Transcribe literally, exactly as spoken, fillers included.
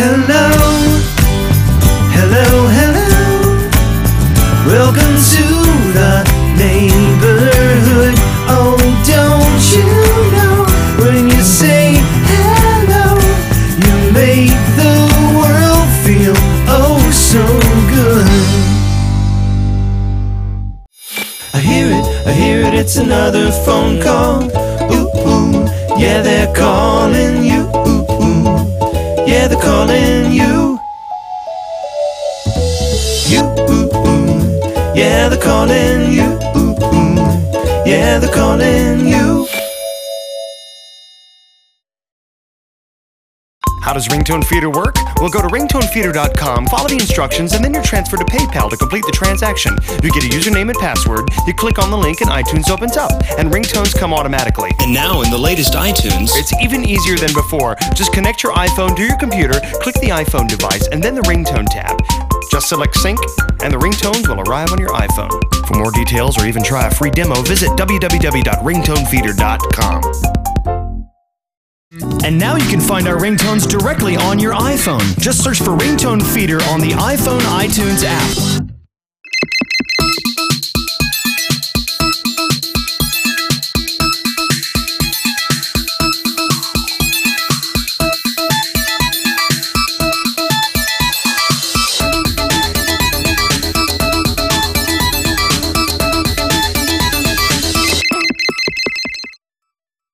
Hello, hello, hello. Welcome to the neighborhood. Oh, don't you know when you say hello, you make the world feel oh so good. I hear it, I hear it, it's another phone call. Ooh, ooh, yeah, they're calling you. Yeah, they're calling you. You, ooh, ooh. Yeah, they're calling you. Ooh, ooh. Yeah, they're calling you. How does Ringtone Feeder work? Well, go to Ringtone Feeder dot com, follow the instructions, and then you're transferred to PayPal to complete the transaction. You get a username and password, you click on the link, and iTunes opens up, and ringtones come automatically. And now in the latest iTunes, it's even easier than before. Just connect your iPhone to your computer, click the iPhone device, and then the Ringtone tab. Just select Sync, and the ringtones will arrive on your iPhone. For more details or even try a free demo, visit w w w dot ringtone feeder dot com. And now you can find our ringtones directly on your iPhone. Just search for Ringtone Feeder on the iPhone iTunes app.